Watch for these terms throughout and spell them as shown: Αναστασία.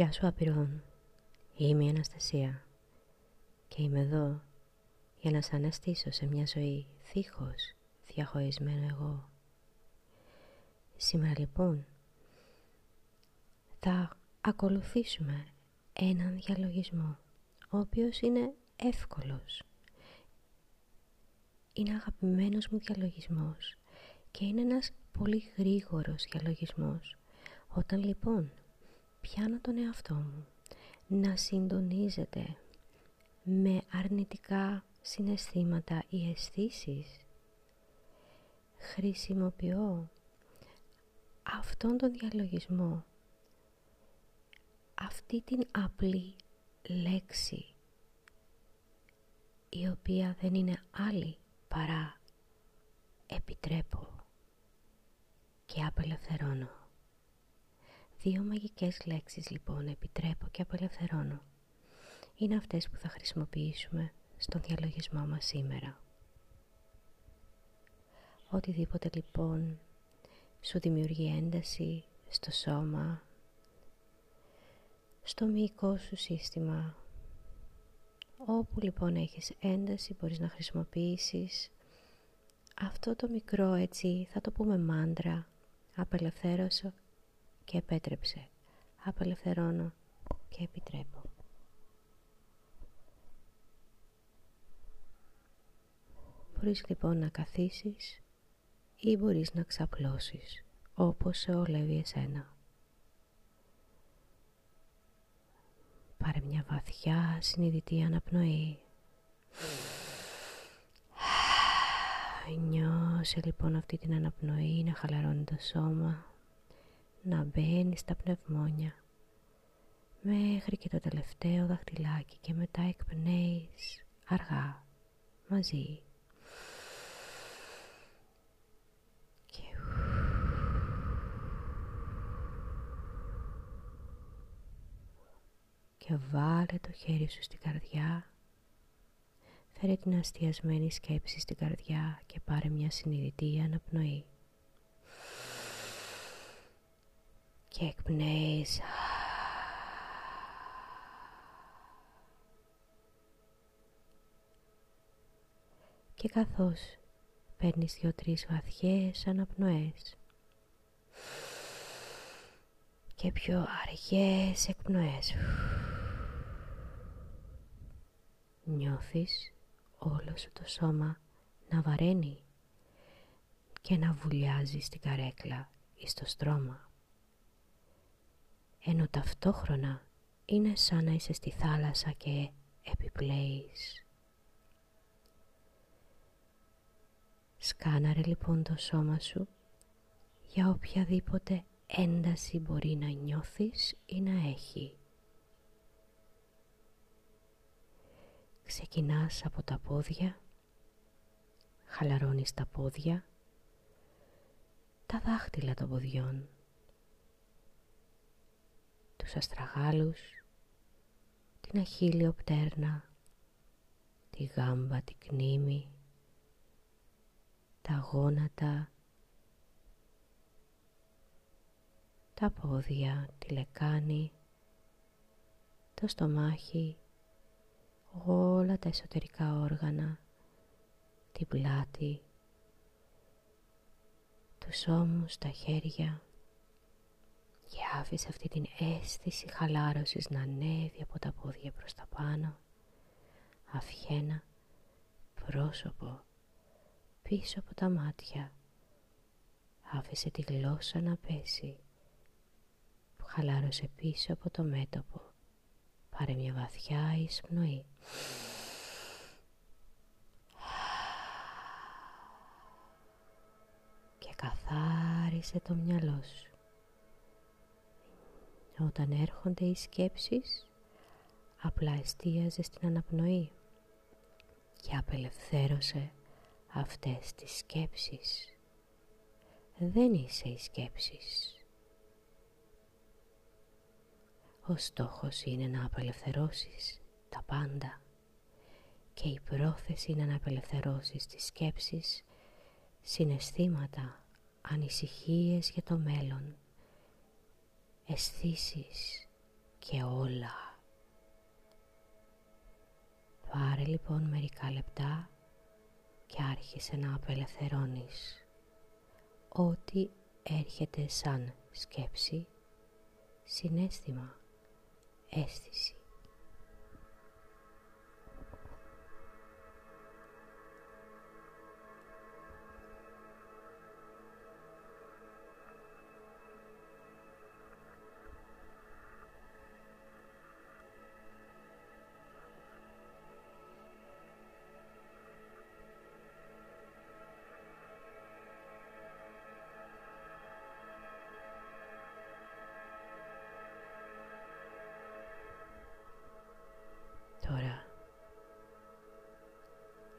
παιδιά σου απειρών. Είμαι η Αναστασία και είμαι εδώ για να σ' αναστήσω σε μια ζωή δίχως διαχωρισμένο εγώ. Σήμερα λοιπόν θα ακολουθήσουμε έναν διαλογισμό, ο οποίος είναι εύκολος. Είναι αγαπημένος μου διαλογισμός και είναι ένας πολύ γρήγορος διαλογισμός. Όταν λοιπόν πιάνω τον εαυτό μου να συντονίζεται με αρνητικά συναισθήματα ή αισθήσεις, χρησιμοποιώ αυτόν τον διαλογισμό, αυτή την απλή λέξη, η οποία δεν είναι άλλη παρά επιτρέπω και απελευθερώνω. Δύο μαγικές λέξεις λοιπόν, επιτρέπω και απελευθερώνω, είναι αυτές που θα χρησιμοποιήσουμε στον διαλογισμό μας σήμερα. Οτιδήποτε λοιπόν σου δημιουργεί ένταση στο σώμα, στο μυϊκό σου σύστημα, όπου λοιπόν έχεις ένταση μπορείς να χρησιμοποιήσεις αυτό το μικρό, έτσι θα το πούμε, μάντρα: απελευθέρωσω και επέτρεψε, απελευθερώνω και επιτρέπω. Μπορείς λοιπόν να καθίσεις ή μπορείς να ξαπλώσεις, όπως σε βολεύει εσένα. Πάρε μια βαθιά συνειδητή αναπνοή. Νιώσε λοιπόν αυτή την αναπνοή να χαλαρώνει το σώμα, να μπαίνει στα πνευμόνια μέχρι και το τελευταίο δαχτυλάκι και μετά εκπνέεις αργά μαζί. Και βάλε το χέρι σου στην καρδιά, φέρε την αστιασμένη σκέψη στην καρδιά και πάρε μια συνειδητή αναπνοή. Και εκπνέεις. Και καθώς παίρνεις 2-3 βαθιές αναπνοές και πιο αργές εκπνοές, νιώθεις όλο σου το σώμα να βαραίνει και να βουλιάζει στην καρέκλα ή στο στρώμα, ενώ ταυτόχρονα είναι σαν να είσαι στη θάλασσα και επιπλέεις. Σκάναρε λοιπόν το σώμα σου για οποιαδήποτε ένταση μπορεί να νιώθεις ή να έχει. Ξεκινάς από τα πόδια, χαλαρώνεις τα πόδια, τα δάχτυλα των ποδιών, τους αστραγάλους, την αχίλιο πτέρνα, τη γάμπα, τη κνήμη, τα γόνατα, τα πόδια, τη λεκάνη, το στομάχι, όλα τα εσωτερικά όργανα, την πλάτη, τους ώμους, τα χέρια, και άφησε αυτή την αίσθηση χαλάρωσης να ανέβει από τα πόδια προς τα πάνω, αυχένα, πρόσωπο, πίσω από τα μάτια, άφησε τη γλώσσα να πέσει, χαλάρωσε πίσω από το μέτωπο. Πάρε μια βαθιά εισπνοή. Και καθάρισε το μυαλό σου. Όταν έρχονται οι σκέψεις, απλά εστίαζε στην αναπνοή και απελευθέρωσε αυτές τις σκέψεις. Δεν είσαι οι σκέψεις. Ο στόχος είναι να απελευθερώσεις τα πάντα και η πρόθεση είναι να απελευθερώσεις τις σκέψεις, συναισθήματα, ανησυχίες για το μέλλον, αισθήσεις, και όλα. Πάρε λοιπόν μερικά λεπτά και άρχισε να απελευθερώνεις ό,τι έρχεται σαν σκέψη, συναίσθημα, αίσθηση.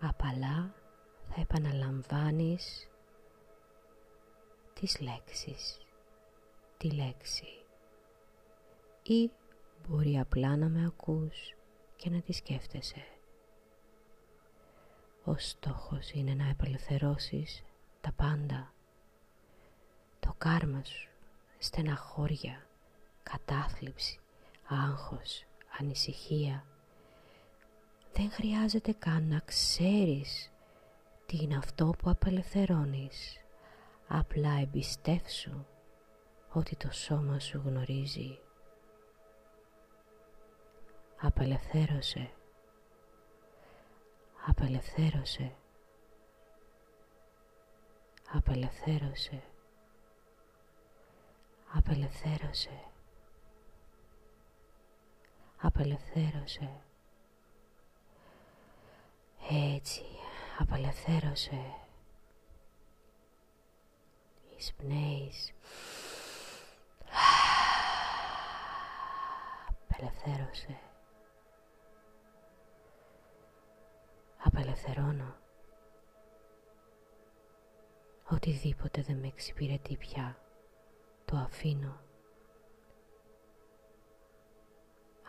Απαλά θα επαναλαμβάνεις τις λέξεις, τη λέξη, ή μπορεί απλά να με ακούς και να τη σκέφτεσαι. Ο στόχος είναι να απελευθερώσεις τα πάντα, το κάρμα σου, στεναχώρια, κατάθλιψη, άγχος, ανησυχία. Δεν χρειάζεται καν να ξέρεις τι είναι αυτό που απελευθερώνεις. Απλά εμπιστεύσου ότι το σώμα σου γνωρίζει. Απελευθέρωσε. Απελευθέρωσε. Απελευθέρωσε. Απελευθέρωσε. Απελευθέρωσε. Έτσι, απελευθέρωσε. Εισπνέεις. Απελευθέρωσε. Απελευθερώνω. Οτιδήποτε δεν με εξυπηρετεί πια, το αφήνω.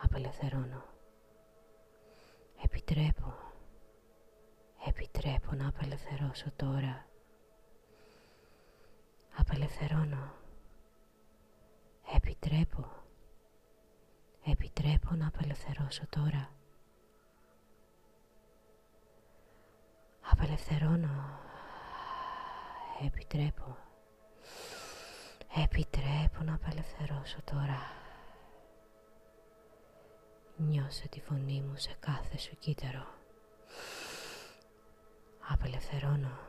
Απελευθερώνω. Επιτρέπω. Επιτρέπω να απελευθερώσω τώρα. Απελευθερώνω. Επιτρέπω. Επιτρέπω να απελευθερώσω τώρα. Απελευθερώνω. Επιτρέπω. Επιτρέπω να απελευθερώσω τώρα. Νιώσε τη φωνή μου σε κάθε σου κύτταρο. Απελευθερώνω.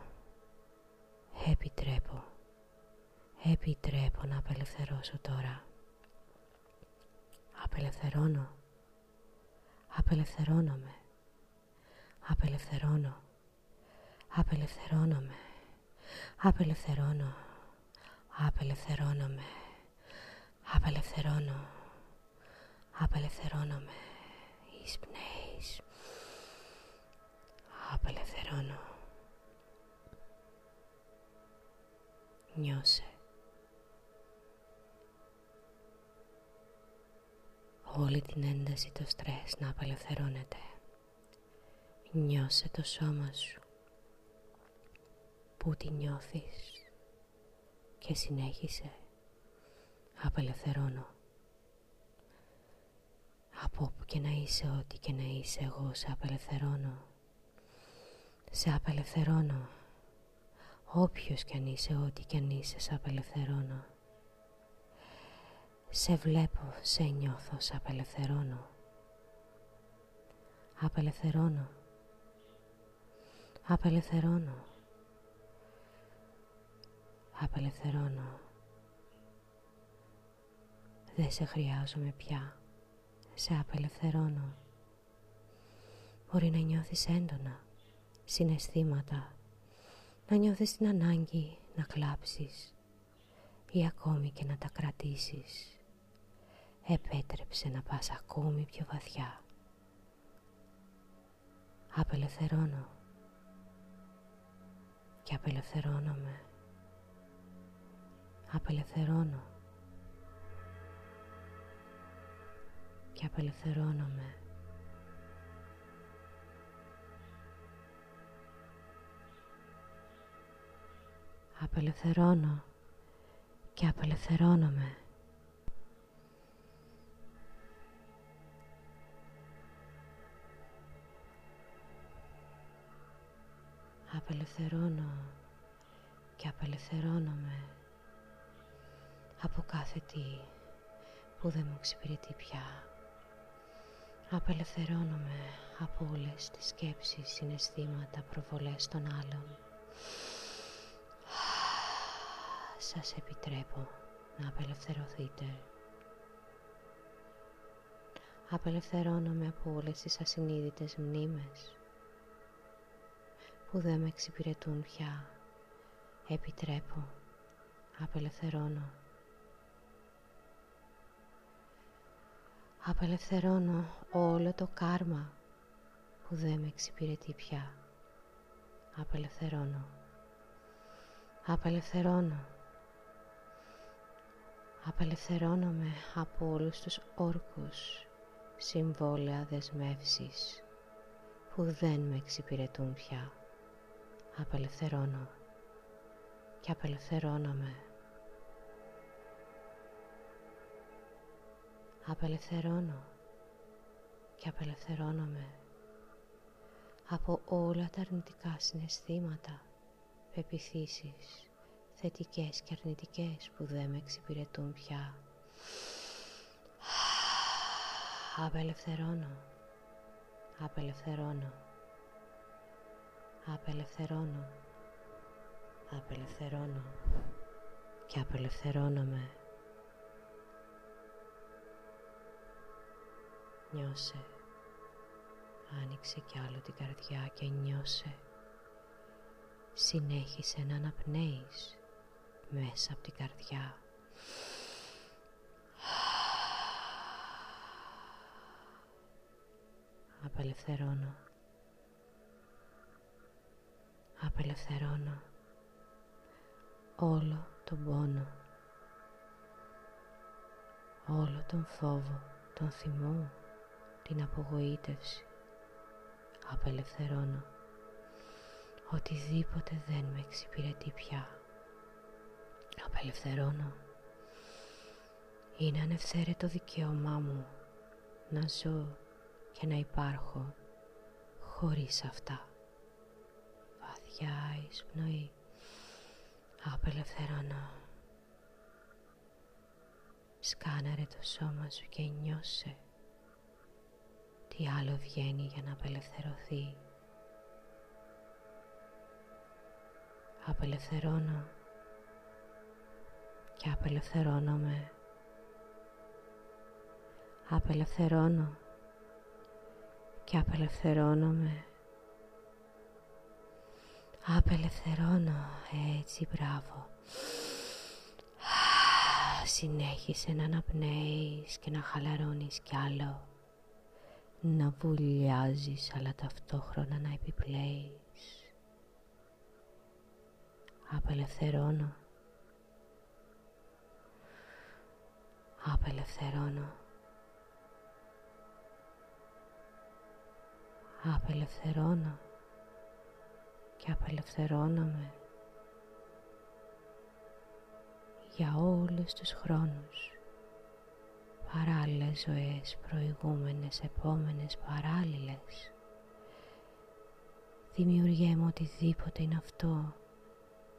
Επιτρέπω. Επιτρέπω να απελευθερώσω τώρα. Απελευθερώνω. Απελευθερώνομαι. Απελευθερώνω. Απελευθερώνομαι. Απελευθερώνω. Απελευθερώνομαι. Απελευθερώνω. Απελευθερώνομαι. Εισπνέεις. Απελευθερώνω. Νιώσε. Όλη την ένταση, το στρες να απελευθερώνεται. Νιώσε το σώμα σου. Πού τη νιώθεις. Και συνέχισε. Απελευθερώνω. Από όπου και να είσαι, ό,τι και να είσαι, εγώ σε απελευθερώνω. Σε απελευθερώνω. Όποιος κι αν είσαι, ό,τι κι αν είσαι, σε απελευθερώνω. Σε βλέπω, σε νιώθω, σε απελευθερώνω. Απελευθερώνω. Απελευθερώνω. Απελευθερώνω. Δεν σε χρειάζομαι πια. Σε απελευθερώνω. Μπορεί να νιώθεις έντονα συναισθήματα, να νιώθεις την ανάγκη να κλάψεις ή ακόμη και να τα κρατήσεις. Επέτρεψε να πας ακόμη πιο βαθιά. Απελευθερώνω και απελευθερώνομαι. Απελευθερώνω και απελευθερώνομαι. Απελευθερώνω και απελευθερώνομαι. Απελευθερώνω και απελευθερώνομαι από κάθε τι που δεν μου εξυπηρετεί πια. Απελευθερώνομαι από όλες τις σκέψεις, συναισθήματα, προβολές των άλλων. Σας επιτρέπω να απελευθερωθείτε. Απελευθερώνομαι από όλες τις ασυνείδητες μνήμες που δεν με εξυπηρετούν πια. Επιτρέπω, απελευθερώνω. Απελευθερώνω όλο το κάρμα που δεν με εξυπηρετεί πια. Απελευθερώνω. Απελευθερώνω. Απελευθερώνομαι από όλους τους όρκους, συμβόλαια, δεσμεύσεις που δεν με εξυπηρετούν πια. Απελευθερώνω και απελευθερώνομαι. Απελευθερώνω και απελευθερώνομαι από όλα τα αρνητικά συναισθήματα, πεποιθήσεις, θετικές και αρνητικές που δεν με εξυπηρετούν πια. Απελευθερώνω, απελευθερώνω, απελευθερώνω, απελευθερώνω και απελευθερώνομαι. Νιώσε, άνοιξε κι άλλο την καρδιά και νιώσε. Συνέχισε να αναπνέεις μέσα από την καρδιά. Απελευθερώνω. Απελευθερώνω όλο τον πόνο, όλο τον φόβο, τον θυμό, την απογοήτευση. Απελευθερώνω οτιδήποτε δεν με εξυπηρετεί πια. Απελευθερώνω. Είναι ανευθέρετο δικαίωμά μου να ζω και να υπάρχω χωρίς αυτά. Βαθιά εισπνοή. Απελευθερώνω. Σκάναρε το σώμα σου και νιώσε τι άλλο βγαίνει για να απελευθερωθεί. Απελευθερώνω και απελευθερώνομαι. Απελευθερώνω και απελευθερώνομαι. Απελευθερώνω, έτσι, μπράβο. Συνέχισε να αναπνέεις και να χαλαρώνεις κι άλλο. Να βουλιάζεις αλλά ταυτόχρονα να επιπλέεις. Απελευθερώνω. Απελευθερώνω. Απελευθερώνω και απελευθερώνομαι για όλους τους χρόνους, παράλληλες ζωές, προηγούμενες, επόμενες, παράλληλες. Δημιουργέ μου οτιδήποτε είναι αυτό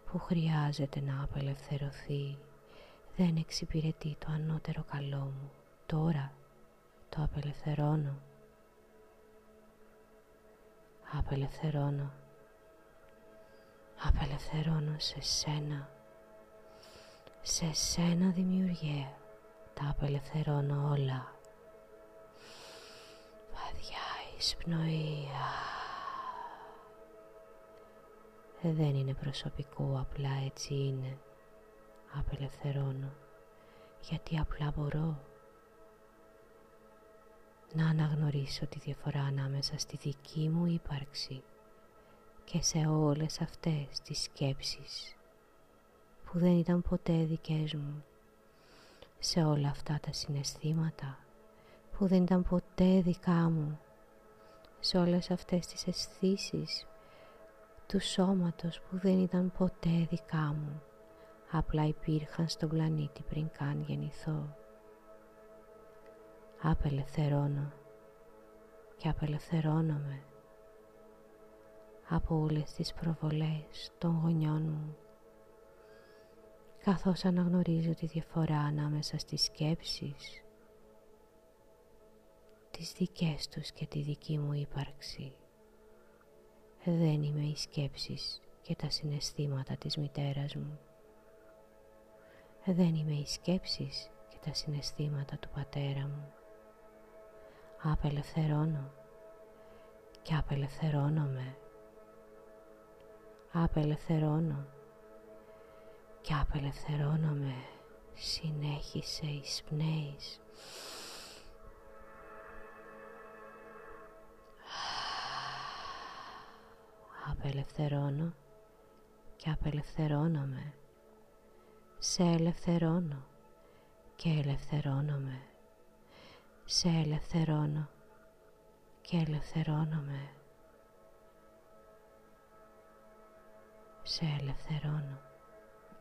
που χρειάζεται να απελευθερωθεί. Δεν εξυπηρετεί το ανώτερο καλό μου. Τώρα το απελευθερώνω. Απελευθερώνω. Απελευθερώνω σε σένα. Σε σένα, δημιουργέ. Τα απελευθερώνω όλα. Βαθιά εισπνοή. Δεν είναι προσωπικό, απλά έτσι είναι. Απελευθερώνω, γιατί απλά μπορώ να αναγνωρίσω τη διαφορά ανάμεσα στη δική μου ύπαρξη και σε όλες αυτές τις σκέψεις που δεν ήταν ποτέ δικές μου, σε όλα αυτά τα συναισθήματα που δεν ήταν ποτέ δικά μου, σε όλες αυτές τις αισθήσεις του σώματος που δεν ήταν ποτέ δικά μου, απλά υπήρχαν στον πλανήτη πριν καν γεννηθώ. Απελευθερώνω και απελευθερώνομαι από όλες τις προβολές των γονιών μου, καθώς αναγνωρίζω τη διαφορά ανάμεσα στις σκέψεις, τις δικές τους και τη δική μου ύπαρξη. Δεν είμαι οι σκέψεις και τα συναισθήματα της μητέρας μου. Δεν είμαι οι σκέψεις και τα συναισθήματα του πατέρα μου. Απελευθερώνω και απελευθερώνομαι. Απελευθερώνω και απελευθερώνομαι. Συνέχισε, εισπνέεις. Απελευθερώνω και απελευθερώνομαι. Σε ελευθερώνω και ελευθερώνομαι. Σε ελευθερώνω και ελευθερώνομαι. Σε ελευθερώνω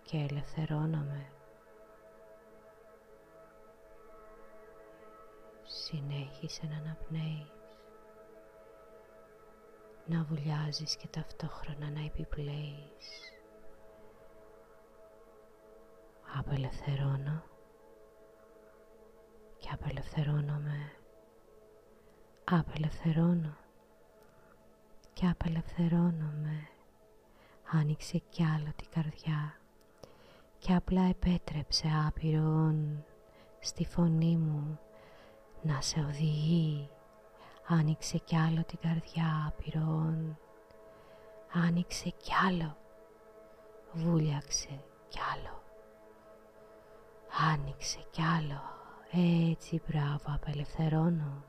και ελευθερώνομαι. Συνέχισε να αναπνέεις, να βουλιάζεις και ταυτόχρονα να επιπλέεις. Απελευθερώνω και απελευθερώνομαι. Απελευθερώνω και απελευθερώνομαι. Άνοιξε κι άλλο την καρδιά και απλά επέτρεψε άπειρον στη φωνή μου να σε οδηγεί. Άνοιξε κι άλλο την καρδιά άπειρον. Άνοιξε κι άλλο. Βούλιαξε κι άλλο. Άνοιξε κι άλλο. Έτσι, μπράβο, απελευθερώνω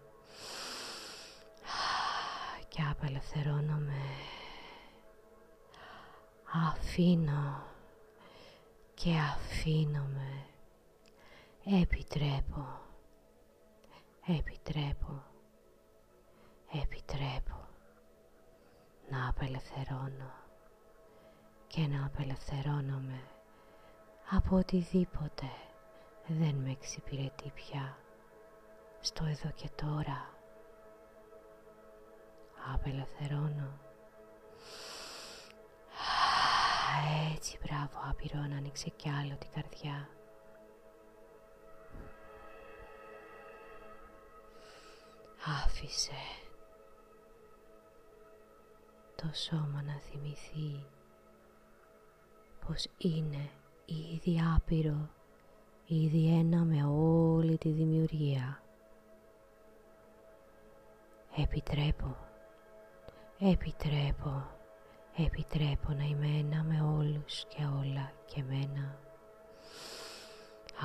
και απελευθερώνομαι. Αφήνω και αφήνομαι. Επιτρέπω. Επιτρέπω. Επιτρέπω να απελευθερώνω και να απελευθερώνομαι από οτιδήποτε δεν με εξυπηρετεί πια στο εδώ και τώρα. Απελευθερώνω. Έτσι, μπράβο, απειρώ, να ανοίξε κι άλλο την καρδιά. Άφησε το σώμα να θυμηθεί πως είναι ήδη άπειρο, ήδη ένα με όλη τη δημιουργία. Επιτρέπω, επιτρέπω, επιτρέπω να είμαι ένα με όλους και όλα και μένα.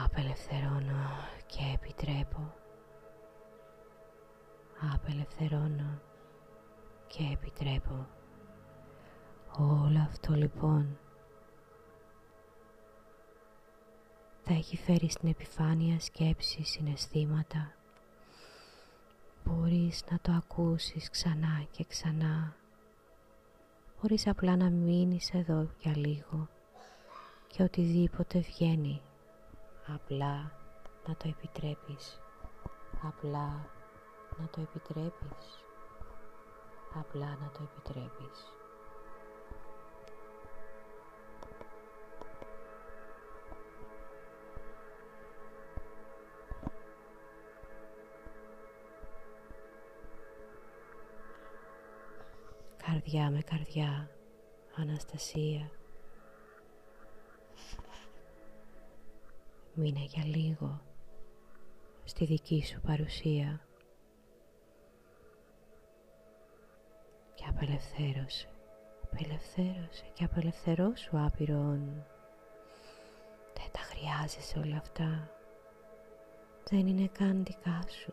Απελευθερώνω και επιτρέπω. Απελευθερώνω και επιτρέπω. Όλο αυτό λοιπόν θα έχει φέρει στην επιφάνεια σκέψεις, συναισθήματα. Μπορείς να το ακούσεις ξανά και ξανά. Μπορείς απλά να μείνεις εδώ για λίγο και οτιδήποτε βγαίνει απλά να το επιτρέπεις. Απλά να το επιτρέπεις. Απλά να το επιτρέπεις. Καρδιά με καρδιά, Αναστασία. Μείνε για λίγο στη δική σου παρουσία και απελευθέρωσε, απελευθέρωσε και απελευθερώσου άπειρον. Δεν τα χρειάζεσαι όλα αυτά. Δεν είναι καν δικά σου.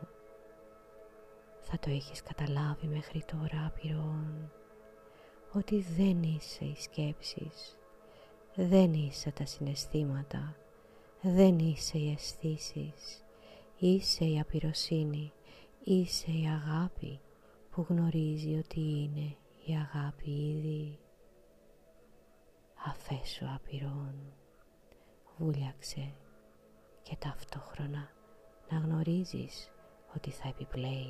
Θα το έχεις καταλάβει μέχρι τώρα άπειρον, ότι δεν είσαι οι σκέψεις, δεν είσαι τα συναισθήματα, δεν είσαι οι αισθήσεις, είσαι η απειροσύνη, είσαι η αγάπη που γνωρίζει ότι είναι η αγάπη ήδη. Αφέσου άπειρον, βούλιαξε και ταυτόχρονα να γνωρίζεις ότι θα επιπλέει.